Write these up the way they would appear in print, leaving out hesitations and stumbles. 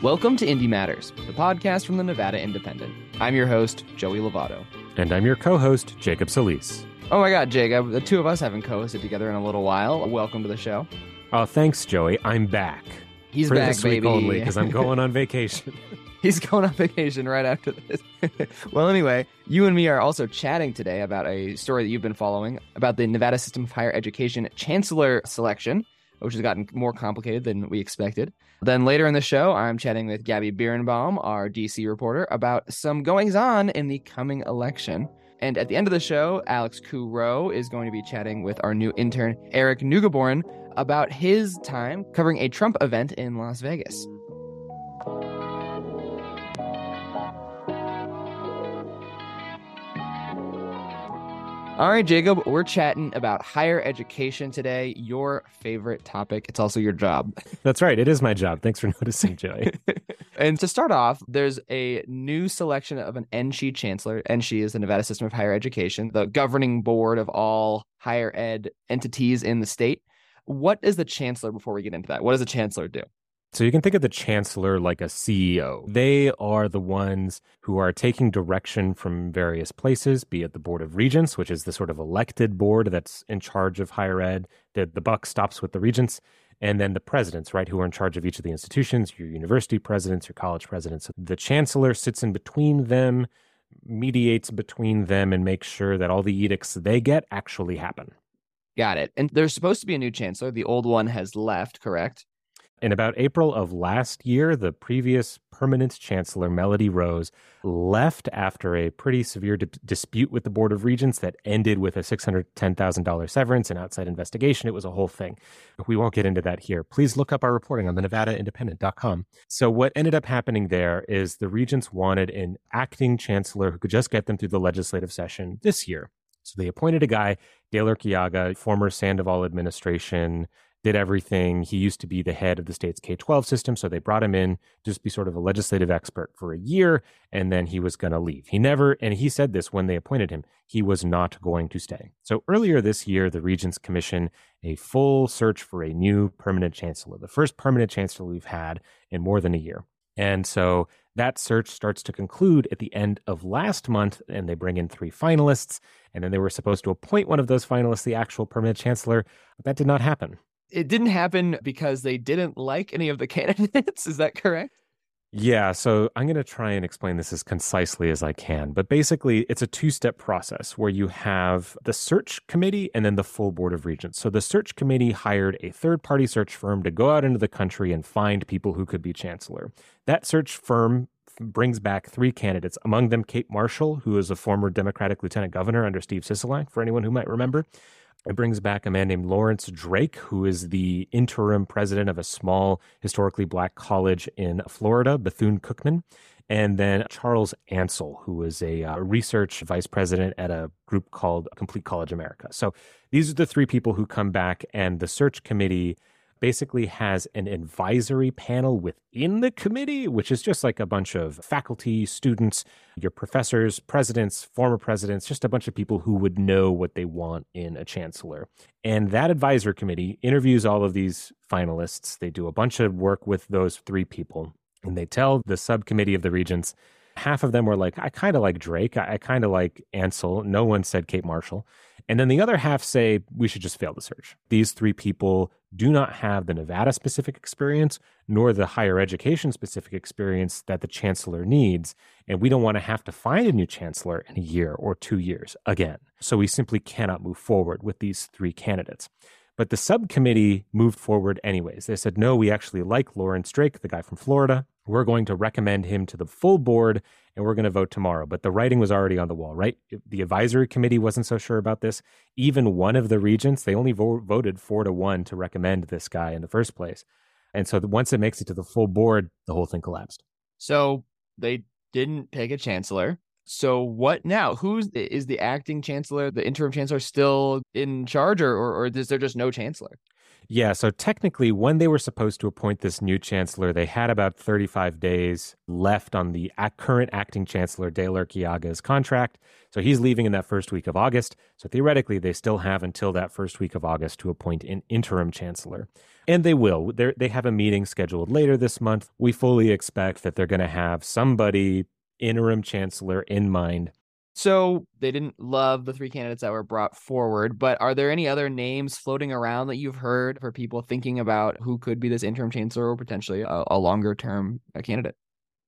Welcome to Indy Matters, the podcast from the Nevada Independent. I'm your host, Joey Lovato. And I'm your co-host, Jacob Solis. Oh my God, Jake, the two of us haven't co-hosted together in a little while. Welcome to the show. Oh, thanks, Joey. I'm back. He's for back, this week baby. Only, because I'm going on vacation. He's going on vacation right after this. Well, anyway, you and me are also chatting today about a story that you've been following about the Nevada System of Higher Education chancellor selection, which has gotten more complicated than we expected. Then later in the show, I'm chatting with Gabby Birenbaum, our DC reporter, about some goings-on in the coming election. And at the end of the show, Alex Couraud is going to be chatting with our new intern, Eric Neugeboren, about his time covering a Trump event in Las Vegas. All right, Jacob, we're chatting about higher education today, your favorite topic. It's also your job. That's right. It is my job. Thanks for noticing, Joey. And to start off, there's a new selection of an NSHE chancellor. NSHE is the Nevada System of Higher Education, the governing board of all higher ed entities in the state. What is the chancellor, before we get into that? What does the chancellor do? So you can think of the chancellor like a CEO. They are the ones who are taking direction from various places, be it the Board of Regents, which is the sort of elected board that's in charge of higher ed. The buck stops with the regents. And then the presidents, right, who are in charge of each of the institutions, your university presidents, your college presidents. The chancellor sits in between them, mediates between them, and makes sure that all the edicts they get actually happen. Got it. And there's supposed to be a new chancellor. The old one has left, correct? In about April of last year, the previous permanent chancellor, Melody Rose, left after a pretty severe dispute with the Board of Regents that ended with a $610,000 severance and outside investigation. It was a whole thing. We won't get into that here. Please look up our reporting on the NevadaIndependent.com. So what ended up happening there is the Regents wanted an acting chancellor who could just get them through the legislative session this year. So they appointed a guy, Dale Erquiaga, former Sandoval administration, did everything. He used to be the head of the state's K-12 system, so they brought him in just to be sort of a legislative expert for a year, and then he was going to leave. He said this when they appointed him, he was not going to stay. So earlier this year, the Regents commissioned a full search for a new permanent chancellor, the first permanent chancellor we've had in more than a year. And so that search starts to conclude at the end of last month, and they bring in three finalists, and then they were supposed to appoint one of those finalists, the actual permanent chancellor, but that did not happen. It didn't happen because they didn't like any of the candidates. Is that correct? Yeah. So I'm going to try and explain this as concisely as I can. But basically, it's a two-step process where you have the search committee and then the full Board of Regents. So the search committee hired a third-party search firm to go out into the country and find people who could be chancellor. That search firm brings back three candidates, among them Kate Marshall, who is a former Democratic lieutenant governor under Steve Sisolak, for anyone who might remember. It brings back a man named Lawrence Drake, who is the interim president of a small, historically black college in Florida, Bethune-Cookman, and then Charles Ansel, who is a research vice president at a group called Complete College America. So these are the three people who come back, and the search committee basically has an advisory panel within the committee, which is just like a bunch of faculty, students, your professors, presidents, former presidents, just a bunch of people who would know what they want in a chancellor. And that advisor committee interviews all of these finalists. They do a bunch of work with those three people, and they tell the subcommittee of the Regents, half of them were like, I kind of like Drake. I kind of like Ansel. No one said Kate Marshall. And then the other half say, we should just fail the search. These three people do not have the Nevada-specific experience, nor the higher education-specific experience that the chancellor needs. And we don't want to have to find a new chancellor in a year or 2 years again. So we simply cannot move forward with these three candidates. But the subcommittee moved forward anyways. They said, no, we actually like Lawrence Drake, the guy from Florida. We're going to recommend him to the full board, and we're going to vote tomorrow. But the writing was already on the wall, right? The advisory committee wasn't so sure about this. Even one of the regents, they only voted 4-1 to recommend this guy in the first place. And so once it makes it to the full board, the whole thing collapsed. So they didn't pick a chancellor. So what now? Is the acting chancellor, the interim chancellor, still in charge, or is there just no chancellor? Yeah, so technically, when they were supposed to appoint this new chancellor, they had about 35 days left on the current acting chancellor, Dale Erquiaga's contract. So he's leaving in that first week of August. So theoretically, they still have until that first week of August to appoint an interim chancellor. And they will. They have a meeting scheduled later this month. We fully expect that they're going to have somebody, interim chancellor, in mind. So they didn't love the three candidates that were brought forward, but are there any other names floating around that you've heard for people thinking about who could be this interim chancellor or potentially a longer-term candidate?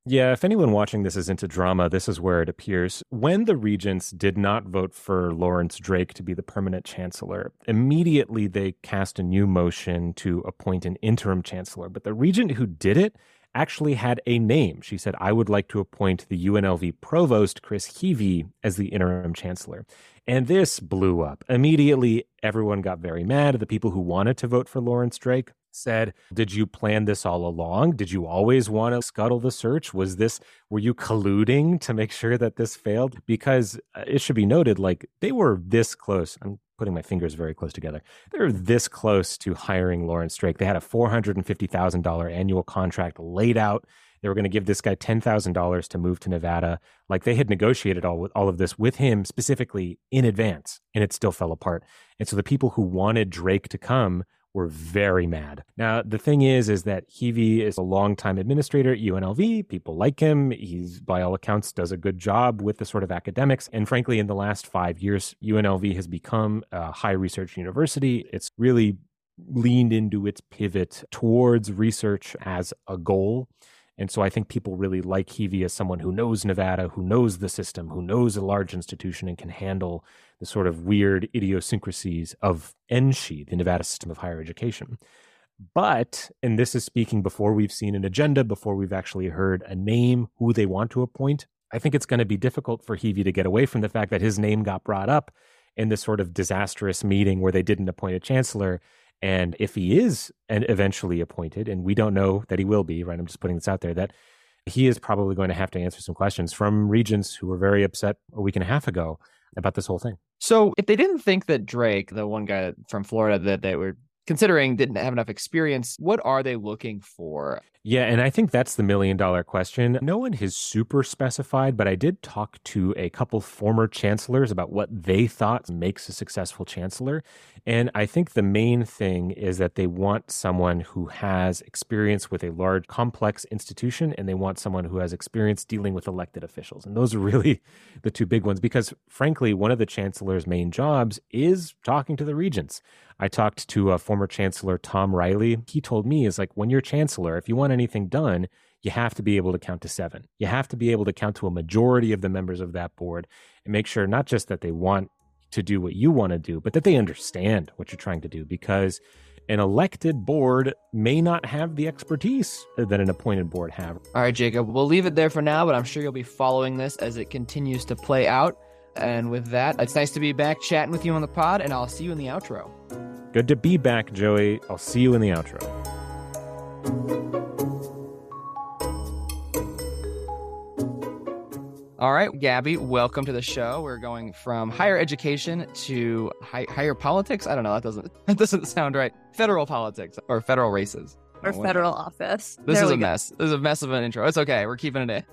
Yeah, if anyone watching this is into drama, this is where it appears. When the Regents did not vote for Lawrence Drake to be the permanent chancellor, immediately they cast a new motion to appoint an interim chancellor. But the regent who did it actually had a name. She said, I would like to appoint the UNLV provost, Chris Heavey, as the interim chancellor. And this blew up. Immediately, everyone got very mad. The people who wanted to vote for Lawrence Drake said, did you plan this all along? Did you always want to scuttle the search? Were you colluding to make sure that this failed? Because it should be noted, they were this close. I'm putting my fingers very close together. They were this close to hiring Lawrence Drake. They had a $450,000 annual contract laid out. They were going to give this guy $10,000 to move to Nevada. They had negotiated all of this with him specifically in advance, and it still fell apart. And so the people who wanted Drake to come were very mad. Now, the thing is that Heavey is a longtime administrator at UNLV. People like him. He's, by all accounts, does a good job with the sort of academics. And frankly, in the last 5 years, UNLV has become a high research university. It's really leaned into its pivot towards research as a goal. And so I think people really like Heavey as someone who knows Nevada, who knows the system, who knows a large institution and can handle the sort of weird idiosyncrasies of NSHE, the Nevada System of Higher Education. But, and this is speaking before we've seen an agenda, before we've actually heard a name, who they want to appoint, I think it's going to be difficult for Heavey to get away from the fact that his name got brought up in this sort of disastrous meeting where they didn't appoint a chancellor. And if he is eventually appointed, and we don't know that he will be, right? I'm just putting this out there, that he is probably going to have to answer some questions from regents who were very upset a week and a half ago about this whole thing. So if they didn't think that Drake, the one guy from Florida that they were considering, didn't have enough experience, what are they looking for? Yeah, and I think that's the million-dollar question. No one has super specified, but I did talk to a couple former chancellors about what they thought makes a successful chancellor. And I think the main thing is that they want someone who has experience with a large, complex institution, and they want someone who has experience dealing with elected officials. And those are really the two big ones, because frankly, one of the chancellor's main jobs is talking to the regents. I talked to a former chancellor, Tom Riley. He told me, when you're chancellor, if you want anything done, you have to be able to count to seven. You have to be able to count to a majority of the members of that board and make sure not just that they want to do what you want to do, but that they understand what you're trying to do, because an elected board may not have the expertise that an appointed board have. All right, Jacob, we'll leave it there for now, but I'm sure you'll be following this as it continues to play out. And with that, it's nice to be back chatting with you on the pod, and I'll see you in the outro. Good to be back, Joey. I'll see you in the outro. All right, Gabby, welcome to the show. We're going from higher education to higher politics. I don't know. That doesn't sound right. Federal politics or federal races. Or federal office. This is a mess. This is a mess of an intro. It's okay. We're keeping it in.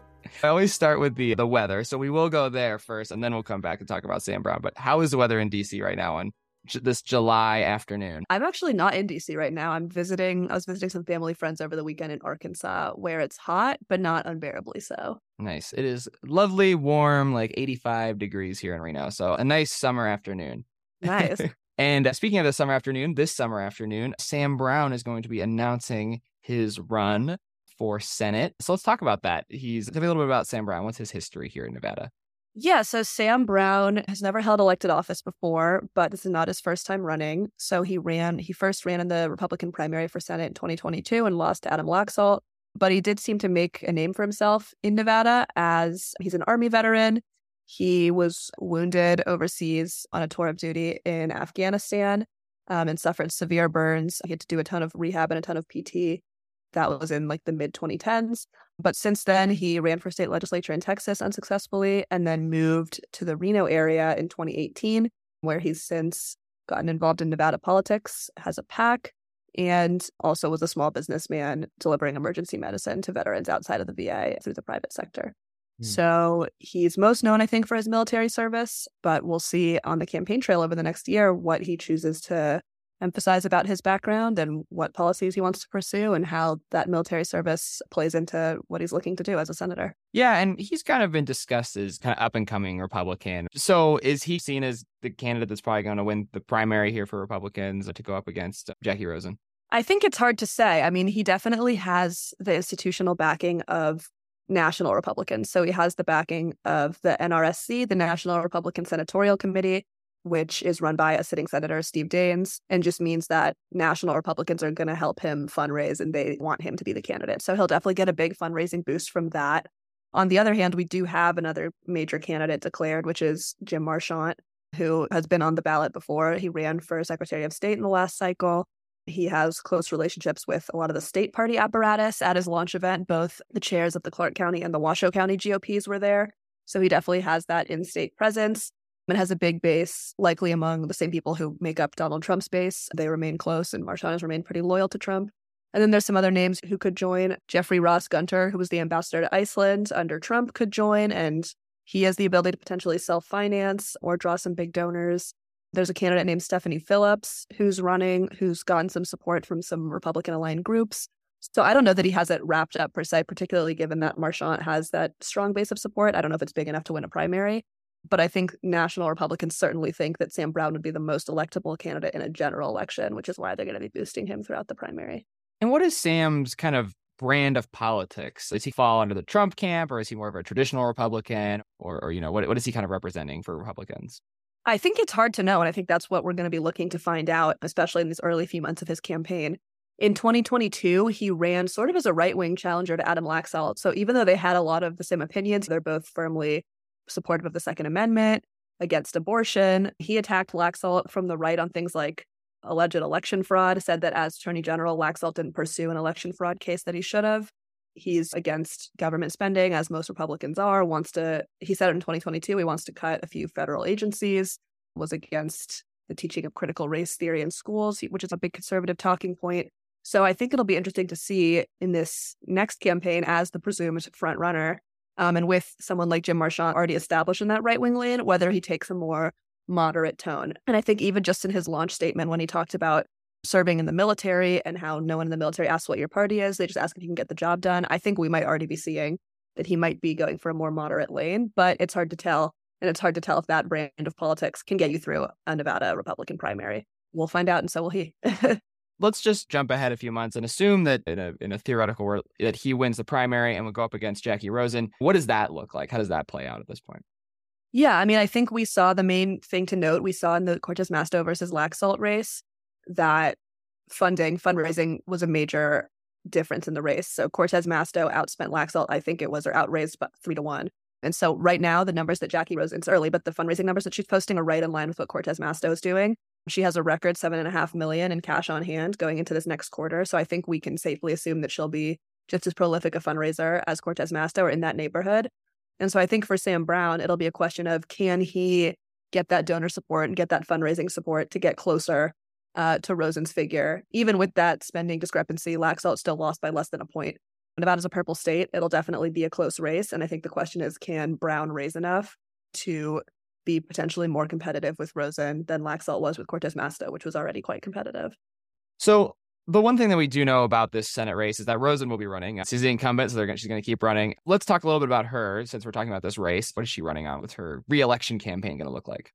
I always start with the weather. So we will go there first, and then we'll come back and talk about Sam Brown. But how is the weather in D.C. right now on this July afternoon? I'm actually not in D.C. right now. I was visiting some family friends over the weekend in Arkansas, where it's hot, but not unbearably so. Nice. It is lovely, warm, 85 degrees here in Reno. So a nice summer afternoon. Nice. And speaking of the summer afternoon, this summer afternoon, Sam Brown is going to be announcing his run for Senate. So let's talk about that. Tell me a little bit about Sam Brown. What's his history here in Nevada? Yeah, so Sam Brown has never held elected office before, but this is not his first time running. So he first ran in the Republican primary for Senate in 2022 and lost to Adam Laxalt. But he did seem to make a name for himself in Nevada, as he's an Army veteran. He was wounded overseas on a tour of duty in Afghanistan and suffered severe burns. He had to do a ton of rehab and a ton of PT. That was in the mid-2010s. But since then, he ran for state legislature in Texas unsuccessfully and then moved to the Reno area in 2018, where he's since gotten involved in Nevada politics, has a PAC, and also was a small businessman delivering emergency medicine to veterans outside of the VA through the private sector. So he's most known, I think, for his military service, but we'll see on the campaign trail over the next year what he chooses to emphasize about his background and what policies he wants to pursue and how that military service plays into what he's looking to do as a senator. Yeah, and he's kind of been discussed as kind of up-and-coming Republican. So is he seen as the candidate that's probably going to win the primary here for Republicans to go up against Jacky Rosen? I think it's hard to say. I mean, he definitely has the institutional backing of national Republicans. So he has the backing of the NRSC, the National Republican Senatorial Committee, which is run by a sitting senator, Steve Daines, and just means that national Republicans are going to help him fundraise and they want him to be the candidate. So he'll definitely get a big fundraising boost from that. On the other hand, we do have another major candidate declared, which is Jim Marchant, who has been on the ballot before. He ran for Secretary of State in the last cycle. He has close relationships with a lot of the state party apparatus. At his launch event, both the chairs of the Clark County and the Washoe County GOPs were there. So he definitely has that in-state presence and has a big base, likely among the same people who make up Donald Trump's base. They remain close, and Marchant has remained pretty loyal to Trump. And then there's some other names who could join. Jeffrey Ross Gunter, who was the ambassador to Iceland under Trump, could join, and he has the ability to potentially self-finance or draw some big donors. There's a candidate named Stephanie Phillips who's running, who's gotten some support from some Republican-aligned groups. So I don't know that he has it wrapped up per se, particularly given that Marchant has that strong base of support. I don't know if it's big enough to win a primary, but I think national Republicans certainly think that Sam Brown would be the most electable candidate in a general election, which is why they're going to be boosting him throughout the primary. And what is Sam's kind of brand of politics? Does he fall under the Trump camp, or is he more of a traditional Republican? Or you know, what is he kind of representing for Republicans? I think it's hard to know, and I think that's what we're going to be looking to find out, especially in these early few months of his campaign. In 2022, he ran sort of as a right-wing challenger to Adam Laxalt. So even though they had a lot of the same opinions, they're both firmly supportive of the Second Amendment, against abortion. He attacked Laxalt from the right on things like alleged election fraud, said that as Attorney General, Laxalt didn't pursue an election fraud case that he should have. He's against government spending, as most Republicans are, he said it in 2022, he wants to cut a few federal agencies, was against the teaching of critical race theory in schools, which is a big conservative talking point. So I think it'll be interesting to see in this next campaign as the presumed front runner, and with someone like Jim Marchant already established in that right-wing lane, whether he takes a more moderate tone. And I think even just in his launch statement, when he talked about serving in the military and how no one in the military asks what your party is. They just ask if you can get the job done. I think we might already be seeing that he might be going for a more moderate lane, but it's hard to tell. And it's hard to tell if that brand of politics can get you through a Nevada Republican primary. We'll find out, and so will he. Let's just jump ahead a few months and assume that in a theoretical world that he wins the primary and will go up against Jacky Rosen. What does that look like? How does that play out at this point? Yeah, I mean, I think we saw the main thing to note. We saw in the Cortez Masto versus Laxalt race that fundraising was a major difference in the race. So Cortez Masto outspent Laxalt, I think it was, or outraised 3-1. And so right now, the numbers that Jacky Rosen, it's early, but the fundraising numbers that she's posting are right in line with what Cortez Masto is doing. She has a record $7.5 million in cash on hand going into this next quarter. So I think we can safely assume that she'll be just as prolific a fundraiser as Cortez Masto, or in that neighborhood. And so I think for Sam Brown, it'll be a question of, can he get that donor support and get that fundraising support to get closer to Rosen's figure. Even with that spending discrepancy, Laxalt still lost by less than a point. Nevada's a purple state. It'll definitely be a close race. And I think the question is, can Brown raise enough to be potentially more competitive with Rosen than Laxalt was with Cortez Masto, which was already quite competitive? So the one thing that we do know about this Senate race is that Rosen will be running. She's the incumbent, so she's going to keep running. Let's talk a little bit about her since we're talking about this race. What is she running on? What's her reelection campaign going to look like?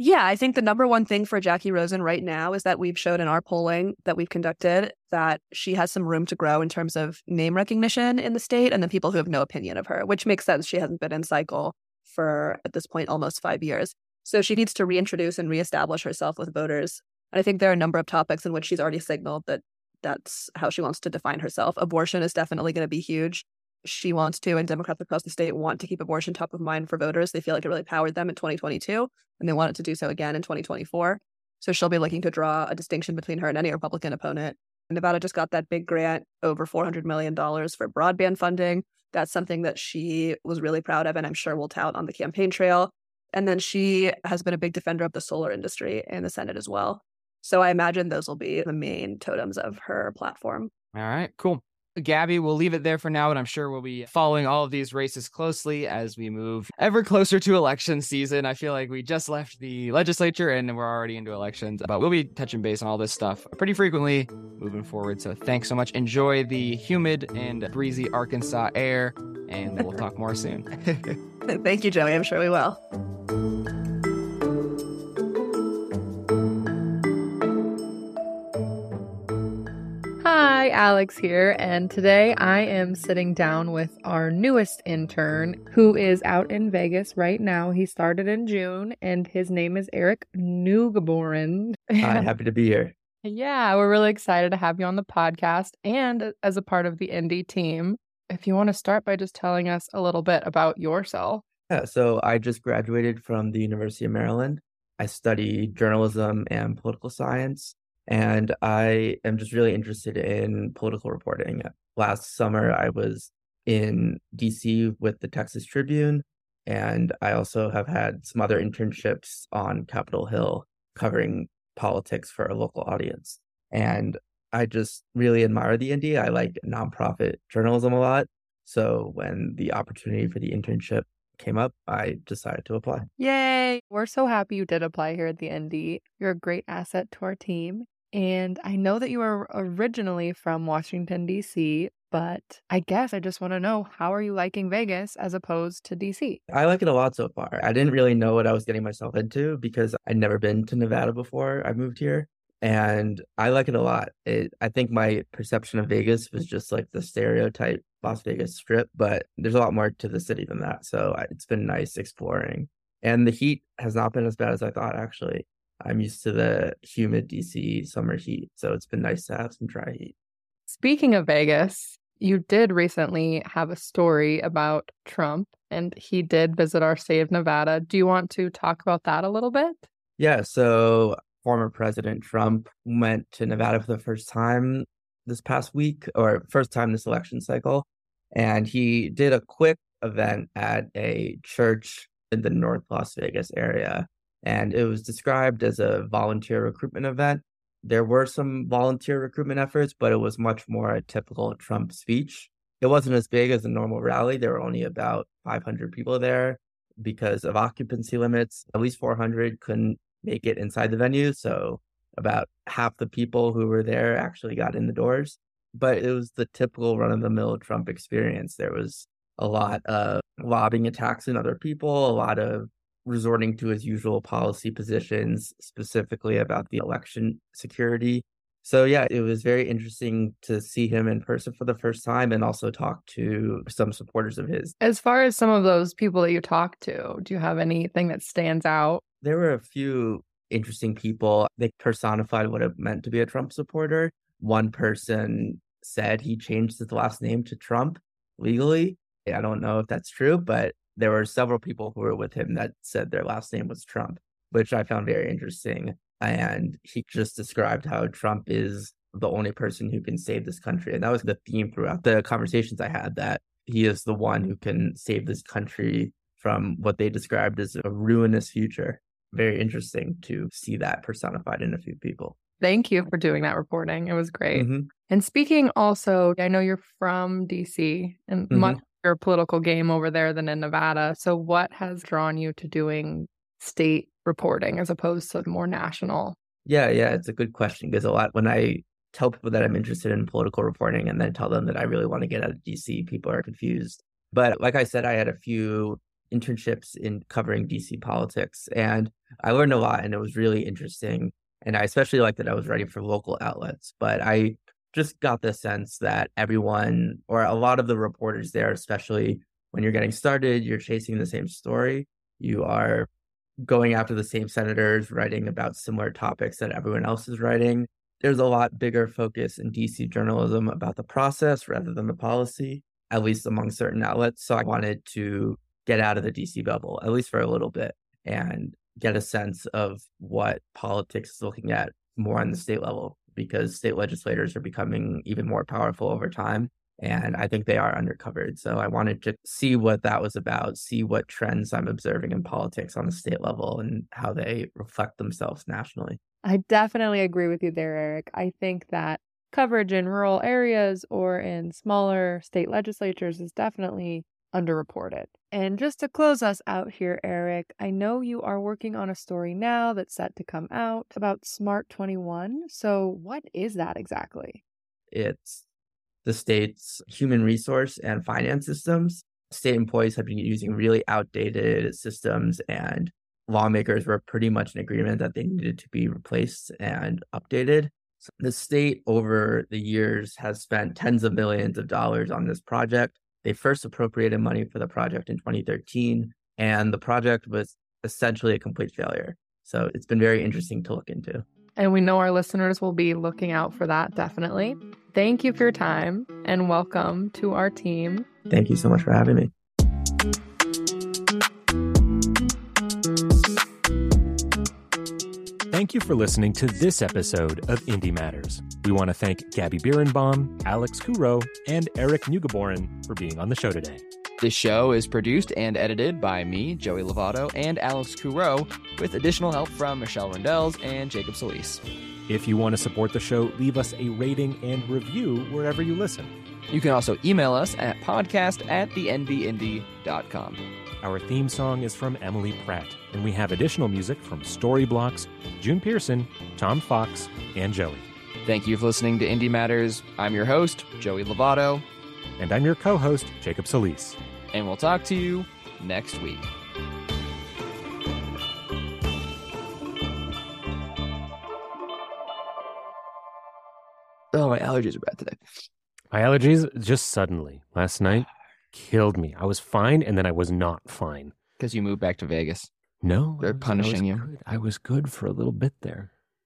Yeah, I think the number one thing for Jacky Rosen right now is that we've showed in our polling that we've conducted that she has some room to grow in terms of name recognition in the state and the people who have no opinion of her, which makes sense. She hasn't been in cycle for, at this point, almost 5 years. So she needs to reintroduce and reestablish herself with voters. And I think there are a number of topics in which she's already signaled that that's how she wants to define herself. Abortion is definitely going to be huge. She wants to, and Democrats across the state want to keep abortion top of mind for voters. They feel like it really powered them in 2022, and they want it to do so again in 2024. So she'll be looking to draw a distinction between her and any Republican opponent. Nevada just got that big grant, over $400 million for broadband funding. That's something that she was really proud of, and I'm sure will tout on the campaign trail. And then she has been a big defender of the solar industry in the Senate as well. So I imagine those will be the main totems of her platform. All right, cool. Gabby, we'll leave it there for now, and I'm sure we'll be following all of these races closely as we move ever closer to election season. I feel like we just left the legislature and we're already into elections, but we'll be touching base on all this stuff pretty frequently moving forward. So thanks so much. Enjoy the humid and breezy Arkansas air, and we'll talk more soon. Thank you, Joey. I'm sure we will. Hi, Alex here, and today I am sitting down with our newest intern who is out in Vegas right now. He started in June, and his name is Eric Neugeboren. Hi, happy to be here. Yeah, we're really excited to have you on the podcast and as a part of the Indy team. If you want to start by just telling us a little bit about yourself. Yeah, so I just graduated from the University of Maryland. I study journalism and political science. And I am just really interested in political reporting. Last summer, I was in DC with the Texas Tribune, and I also have had some other internships on Capitol Hill covering politics for a local audience. And I just really admire the Indy. I like nonprofit journalism a lot. So when the opportunity for the internship came up, I decided to apply. Yay! We're so happy you did apply here at the Indy. You're a great asset to our team. And I know that you are originally from Washington, D.C., but I guess I just want to know, how are you liking Vegas as opposed to D.C.? I like it a lot so far. I didn't really know what I was getting myself into because I'd never been to Nevada before I moved here. And I like it a lot. I think my perception of Vegas was just like the stereotype Las Vegas Strip, but there's a lot more to the city than that. So it's been nice exploring. And the heat has not been as bad as I thought, actually. I'm used to the humid DC summer heat, so it's been nice to have some dry heat. Speaking of Vegas, you did recently have a story about Trump, and he did visit our state of Nevada. Do you want to talk about that a little bit? Yeah, so former President Trump went to Nevada for the first time this past week, or first time this election cycle. And he did a quick event at a church in the North Las Vegas area. And it was described as a volunteer recruitment event. There were some volunteer recruitment efforts, but it was much more a typical Trump speech. It wasn't as big as a normal rally. There were only about 500 people there because of occupancy limits. At least 400 couldn't make it inside the venue. So about half the people who were there actually got in the doors. But it was the typical run-of-the-mill Trump experience. There was a lot of lobbing attacks on other people, a lot of resorting to his usual policy positions, specifically about the election security. So yeah, it was very interesting to see him in person for the first time and also talk to some supporters of his. As far as some of those people that you talked to, do you have anything that stands out? There were a few interesting people. They personified what it meant to be a Trump supporter. One person said he changed his last name to Trump legally. I don't know if that's true, but there were several people who were with him that said their last name was Trump, which I found very interesting. And he just described how Trump is the only person who can save this country. And that was the theme throughout the conversations I had, that he is the one who can save this country from what they described as a ruinous future. Very interesting to see that personified in a few people. Thank you for doing that reporting. It was great. Mm-hmm. And speaking also, I know you're from DC and mm-hmm. much bigger political game over there than in Nevada. So what has drawn you to doing state reporting as opposed to more national? Yeah, it's a good question, because a lot when I tell people that I'm interested in political reporting and then tell them that I really want to get out of DC, people are confused. But like I said, I had a few internships in covering DC politics, and I learned a lot, and it was really interesting. And I especially liked that I was writing for local outlets, but I just got the sense that everyone, or a lot of the reporters there, especially when you're getting started, you're chasing the same story. You are going after the same senators, writing about similar topics that everyone else is writing. There's a lot bigger focus in DC journalism about the process rather than the policy, at least among certain outlets. So I wanted to get out of the DC bubble, at least for a little bit, and get a sense of what politics is looking at more on the state level, because state legislators are becoming even more powerful over time. And I think they are undercovered. So I wanted to see what that was about, see what trends I'm observing in politics on the state level and how they reflect themselves nationally. I definitely agree with you there, Eric. I think that coverage in rural areas or in smaller state legislatures is definitely underreported. And just to close us out here, Eric, I know you are working on a story now that's set to come out about Smart 21. So what is that exactly? It's the state's human resource and finance systems. State employees have been using really outdated systems, and lawmakers were pretty much in agreement that they needed to be replaced and updated. So the state over the years has spent tens of millions of dollars on this project. They first appropriated money for the project in 2013, and the project was essentially a complete failure. So it's been very interesting to look into. And we know our listeners will be looking out for that, definitely. Thank you for your time and welcome to our team. Thank you so much for having me. Thank you for listening to this episode of Indie Matters. We want to thank Gabby Birenbaum, Alex Couraud, and Eric Neugeboren for being on the show today. This show is produced and edited by me, Joey Lovato, and Alex Couraud, with additional help from Michelle Rendells and Jacob Solis. If you want to support the show, leave us a rating and review wherever you listen. You can also email us at podcast@thenvindy.com. Our theme song is from Emily Pratt, and we have additional music from Storyblocks, June Pearson, Tom Fox, and Joey. Thank you for listening to Indie Matters. I'm your host, Joey Lovato. And I'm your co-host, Jacob Solis. And we'll talk to you next week. Oh, my allergies are bad today. My allergies just suddenly last night killed me. I was fine, and then I was not fine. Because you moved back to Vegas. No. They're punishing you. Good. I was good for a little bit there.